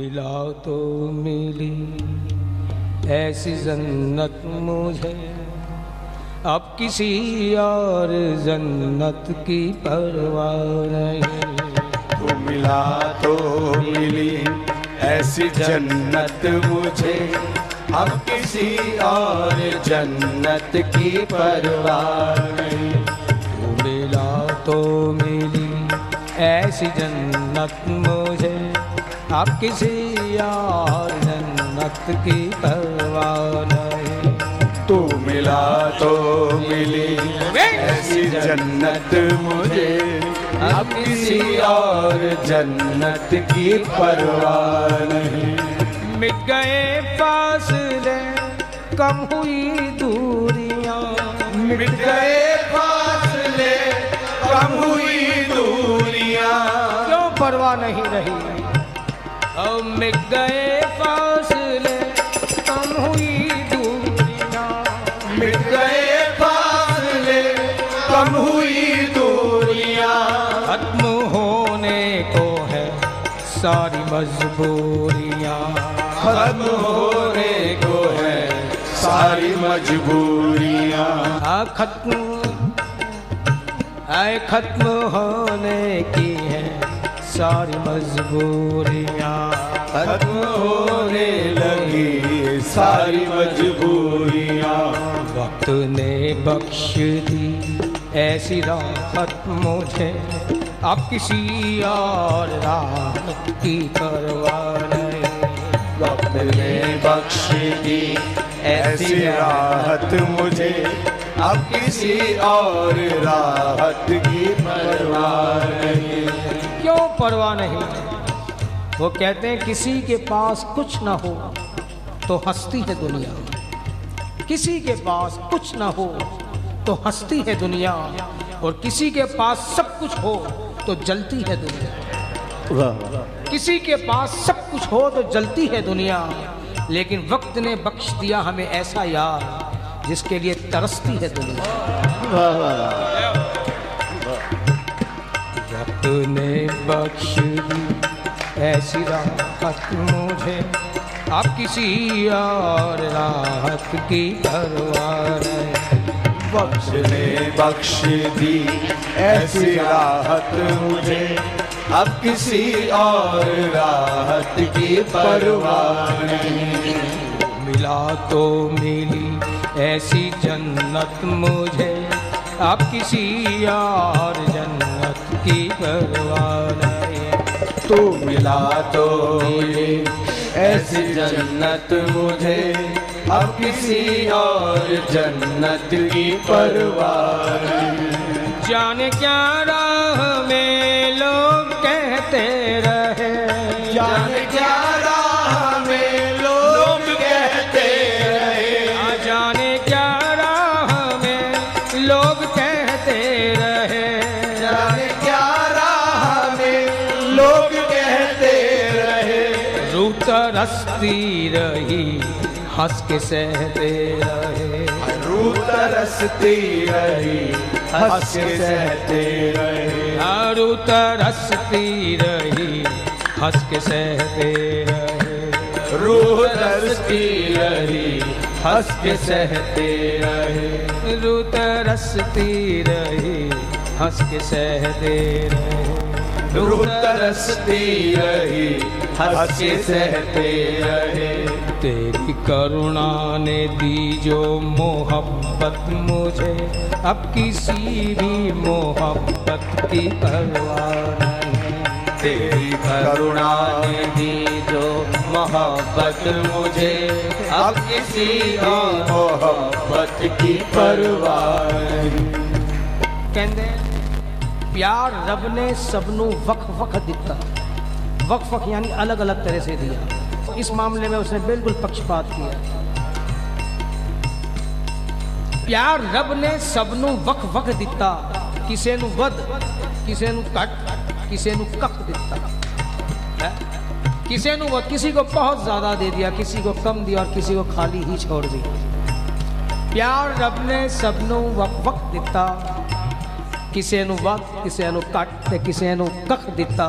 मिलाओ तो मिली ऐसी जन्नत मुझे, अब किसी और जन्नत की परवाह नहीं। तू मिला तो मिली ऐसी जन्नत मुझे, अब किसी और जन्नत की परवाह नहीं। तू मिला तो मिली ऐसी जन्नत मुझे, अब किसी और जन्नत की परवाह नहीं। तू मिला तो मिली ऐसी जन्नत मुझे, अब किसी और जन्नत की परवाह नहीं। मिट गए फासले कम हुई दूरियां, मिट गए फासले कम हुई दूरियां, क्यों परवाह नहीं रही। अब मिट गए फासले कम हुई दूरियां, मिट गए फासले कम हुई दूरियां, खत्म होने को है सारी मजबूरियां, खत्म होने को है सारी मजबूरियां। खत्म होने की है सारी मजबूरियां, खत्म होने लगी सारी मजबूरियां। वक्त ने बख्श दी ऐसी राहत मुझे, अब किसी और राहत की परवाह नहीं। वक्त ने बख्श दी ऐसी राहत मुझे, अब किसी और राहत की परवाह नहीं। क्यों परवाह नहीं? वो कहते हैं किसी के पास कुछ ना हो तो हंसती है दुनिया, किसी के पास कुछ ना हो तो हंसती है दुनिया, और किसी के पास सब कुछ हो तो जलती है दुनिया। वाह। किसी के पास सब कुछ हो तो जलती है दुनिया, लेकिन वक्त ने बख्श दिया हमें ऐसा यार जिसके लिए तरसती है दुनिया। वाह वाह। वक्त ने बख्श दी ऐसी राहत मुझे, अब किसी और राहत की परवाह नहीं। बख्श ने बख्श दी ऐसी राहत मुझे, अब किसी और राहत की परवाह नहीं। मिला तो मिली ऐसी जन्नत मुझे, अब किसी और जन्नत की परवाह नहीं। तू मिला तो मिली ऐसी जन्नत मुझे, अब किसी और जन्नत की परवाह। जाने क्या राह में लोग कहते रहे, जाने क्या राह में लोग कहते रहे, जाने क्या राह में लोग कहते रहे, जाने क्या राह में लोग कहते रहे। रूह तरसती रही हंस के सहते रहे, रूह तरसती रही हंस के सहते रहे, रूह तरसती रही हंस के सहते रहे, रूह तरसती रही हंस के सहते रहे, रूह तरसती रही हंस के सहते रहे, रूह तरसती रही हंस के सहते रहे। तेरी करुणा ने दी जो मोहब्बत मुझे, अब किसी भी मोहब्बत की परवाह नहीं। तेरी करुणा ने दी जो मोहब्बत मुझे, अब किसी भी मोहब्बत की परवाह नहीं। कहते प्यार रब ने सबनू वख वख दिता, वख वख यानी अलग अलग तरह से दिया। इस मामले में उसने बिल्कुल पक्षपात किया। प्यार रब ने सबनू वख वख दिता, किसे नू वध, किसे नू कट, किसे नू कख दिता है? किसे नू वध, किसी को बहुत ज्यादा दे दिया, किसी को कम दिया और किसी को खाली ही छोड़ दिया। प्यार रब ने सबनू वख वख दिता, किसे नू वध, किसे नू कट ते किसे नू कख दिता,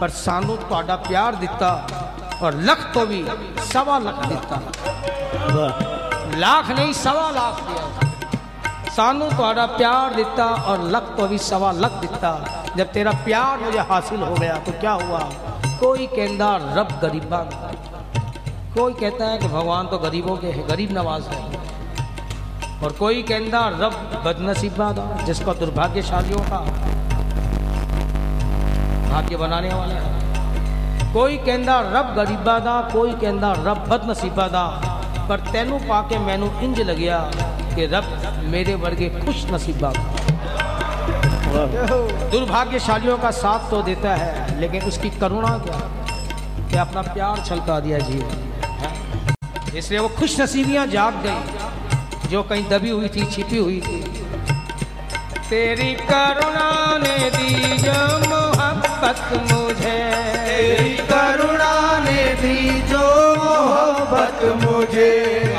पर सानू तुहाडा प्यार दिता और लख तो भी सवा लख दिता, लाख नहीं सवा लाख दिया। सानू तुहाड़ा प्यार दिता और लख तो भी सवा लख दिता। जब तेरा प्यार मुझे हासिल हो गया तो क्या हुआ? कोई कहता रब गरीबा, कोई कहता है कि भगवान तो गरीबों के है, गरीब नवाज है, और कोई कहता रब बदनसीबा दा, जिसका दुर्भाग्यशालियों का भाग्य बनाने वाला है। कोई कहता रब गरीबा दा, कोई कहता रब बदनसीबा दा, पर तेनू पाके मैनू इंज लग्या कि रब मेरे वर्गे खुश नसीबा दा। दुर्भाग्यशालियों का साथ तो देता है, लेकिन उसकी करुणा क्या कि अपना प्यार छलका दिया जीवन, इसलिए वो खुश नसीबियाँ जाग गई जो कहीं दबी हुई थी, छिपी हुई थी। तेरी करुणा ने दी जो मोहब्बत मुझे, तेरी करुणा ने दी जो मोहब्बत मुझे,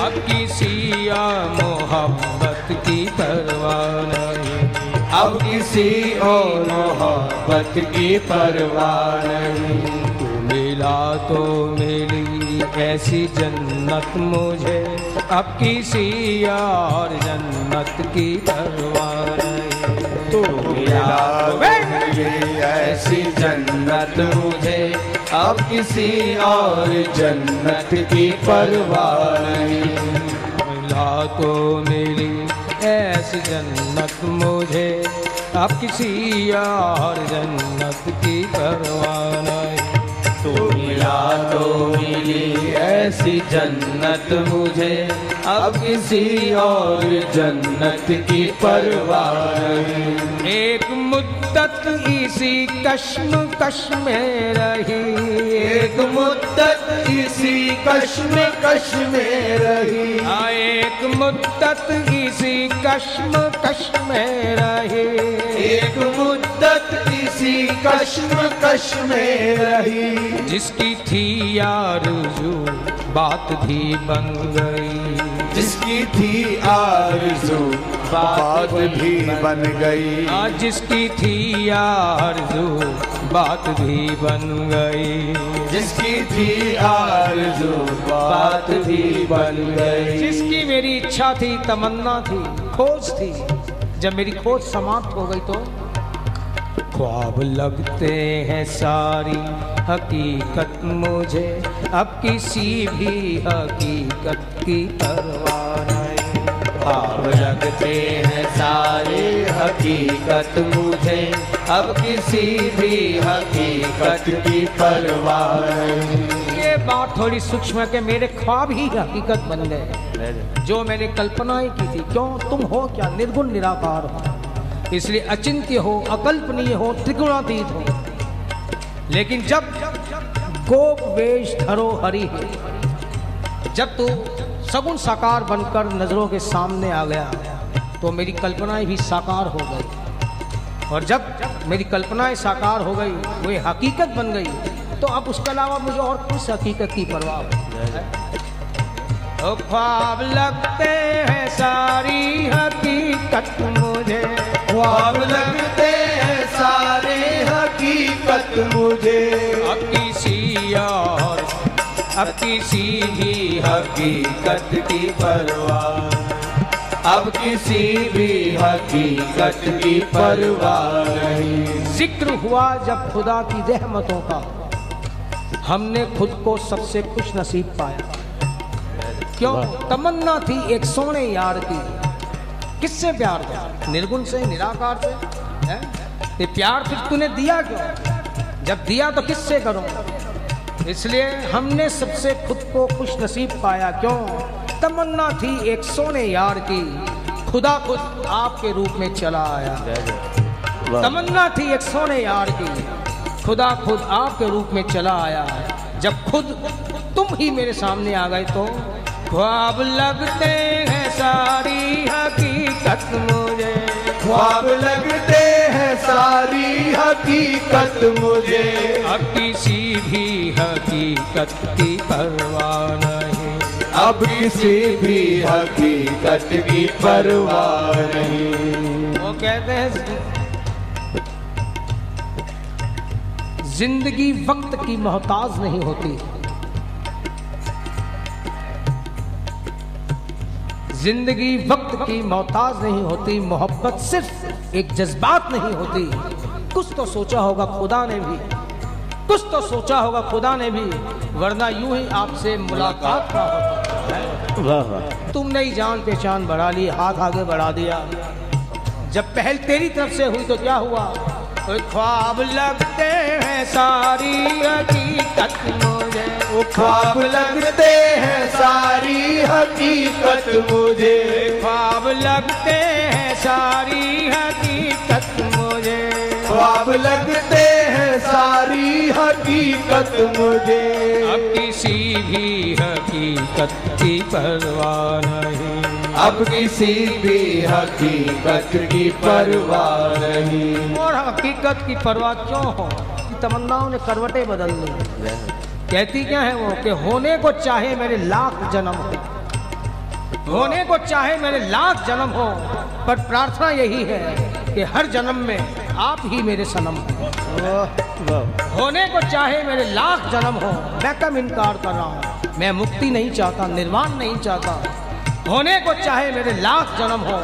अब किसी मोहब्बत की परवाह नहीं, अब किसी और मोहब्बत की परवाह नहीं। तू मिला तो मिली ऐसी जन्नत मुझे, अब किसी और जन्नत की परवाह नहीं। तू मिला ऐसी जन्नत मुझे, अब किसी और जन्नत की परवाह नहीं। मिला तो मिली ऐसी जन्नत मुझे, अब किसी और जन्नत की परवाह नहीं। तू मिला तो मिली ऐसी जन्नत मुझे, अब किसी और जन्नत की परवाह नहीं। एक मुद्दत इसी कश्मकश में रही, एक मुद्दत इसी कश्मकश में रही, एक मुद्दत इसी कश्मकश में रही, एक मुद्दत इसी कश्मकश में रही। जिसकी थी आरज़ू बात भी बन गई, जिसकी थी आरज़ू बात भी बन गई, जिसकी थी आरज़ू बात भी बन गई, जिसकी थी आरज़ू बात भी बन गई। जिसकी मेरी इच्छा थी, तमन्ना थी, खोज थी, जब मेरी खोज समाप्त हो गई तो ख्वाब लगते हैं सारी हकीकत मुझे, अब किसी भी हकीकत की परवाह नहीं। ख्वाब लगते हैं सारी हकीकत मुझे, अब किसी भी हकीकत की परवाह नहीं। ये बात थोड़ी सूक्ष्म है कि मेरे ख्वाब ही हकीकत बन गए, जो मैंने कल्पनाएं की थी। क्यों? तुम हो क्या? निर्गुण निराकार हो, इसलिए अचिंत्य हो, अकल्पनीय हो, त्रिगुणातीत हो। लेकिन जब गोप वेश धरो हरि, जब तू सगुण साकार बनकर नजरों के सामने आ गया तो मेरी कल्पनाएं भी साकार हो गई, और जब मेरी कल्पनाएं साकार हो गई, वो हकीकत बन गई, तो अब उसके अलावा मुझे और किस हकीकत की परवाह है? ख्वाब लगते हैं सारी हकीकत मुझे, ख्वाब लगते हैं सारे हकीकत मुझे, अब किसी और अब किसी भी हकीकत की परवाह, अब किसी भी हकीकत की परवाह नहीं। जिक्र हुआ जब खुदा की रहमतों का, हमने खुद को सबसे खुश नसीब पाया। क्यों? तमन्ना थी एक सोने यार की। किससे प्यार था? निर्गुण से, निराकार से, है ये प्यार। फिर तूने दिया क्यों? जब दिया तो किससे करो? इसलिए हमने सबसे खुद को खुश नसीब पाया। क्यों? तमन्ना थी एक सोने यार की, खुदा खुद आपके रूप में चला आया। तमन्ना थी एक सोने यार की, खुदा खुद आपके रूप में चला आया। जब खुद तुम ही मेरे सामने आ गए तो ख्वाब लगते हैं सारी हकीकत मुझे, ख्वाब लगते हैं सारी हकीकत मुझे, अब किसी भी हकीकत की परवाह नहीं, अब किसी भी हकीकत की परवाह नहीं। वो कहते हैं जिंदगी वक्त की मोहताज नहीं होती, जिंदगी वक्त की मोहताज नहीं होती, मोहब्बत सिर्फ एक जज्बात नहीं होती। कुछ तो सोचा होगा खुदा ने भी, कुछ तो सोचा होगा खुदा ने भी, वरना यूं ही आपसे मुलाकात ना होती। तुमने ही जान पहचान बढ़ा ली, हाथ आगे बढ़ा दिया। जब पहल तेरी तरफ से हुई तो क्या हुआ? ख्वाब लगते हैं सारी हकीकत मुझे, वो ख्वाब लगते हैं सारी हकीकत मुझे, ख्वाब लगते हैं सारी हकीकत मुझे, ख्वाब लगते हैं सारी हकीकत मुझे। अब किसी भी हकीकत की परवाह नहीं, अब किसी भी हकीकत की परवाह नहीं। और हकीकत की परवाह क्यों हो? तमन्नाओं ने करवटें बदल ली। कहती क्या है वो कि होने को चाहे मेरे लाख जन्म हो, होने को चाहे मेरे लाख जन्म हो, पर प्रार्थना यही है कि हर जन्म में आप ही मेरे सनम हो। होने को चाहे मेरे लाख जन्म हो, मैं कम इनकार कर रहा हूँ, मैं मुक्ति नहीं चाहता, निर्वाण नहीं चाहता। होने को चाहे मेरे लाख जन्म हो,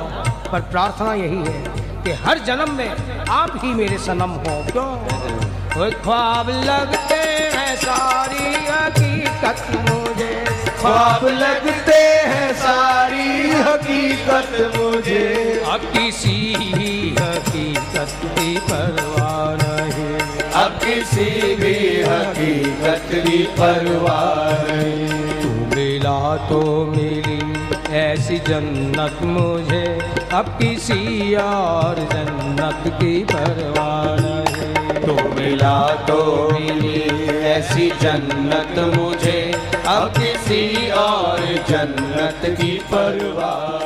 पर प्रार्थना यही है कि हर जन्म में आप ही मेरे सनम हो। क्यों? ख्वाब लगते हैं सारी हकीकत मुझे, ख्वाब लगते हैं सारी हकीकत मुझे। अब किसी ही हकीकत की परवाह नहीं, अब किसी भी हकीकत की परवाह नहीं। तू मिला तो मिली ऐसी जन्नत मुझे, अब किसी और जन्नत की परवाह नहीं। तू मिला तो मिली ऐसी जन्नत मुझे, अब किसी और जन्नत की परवाह।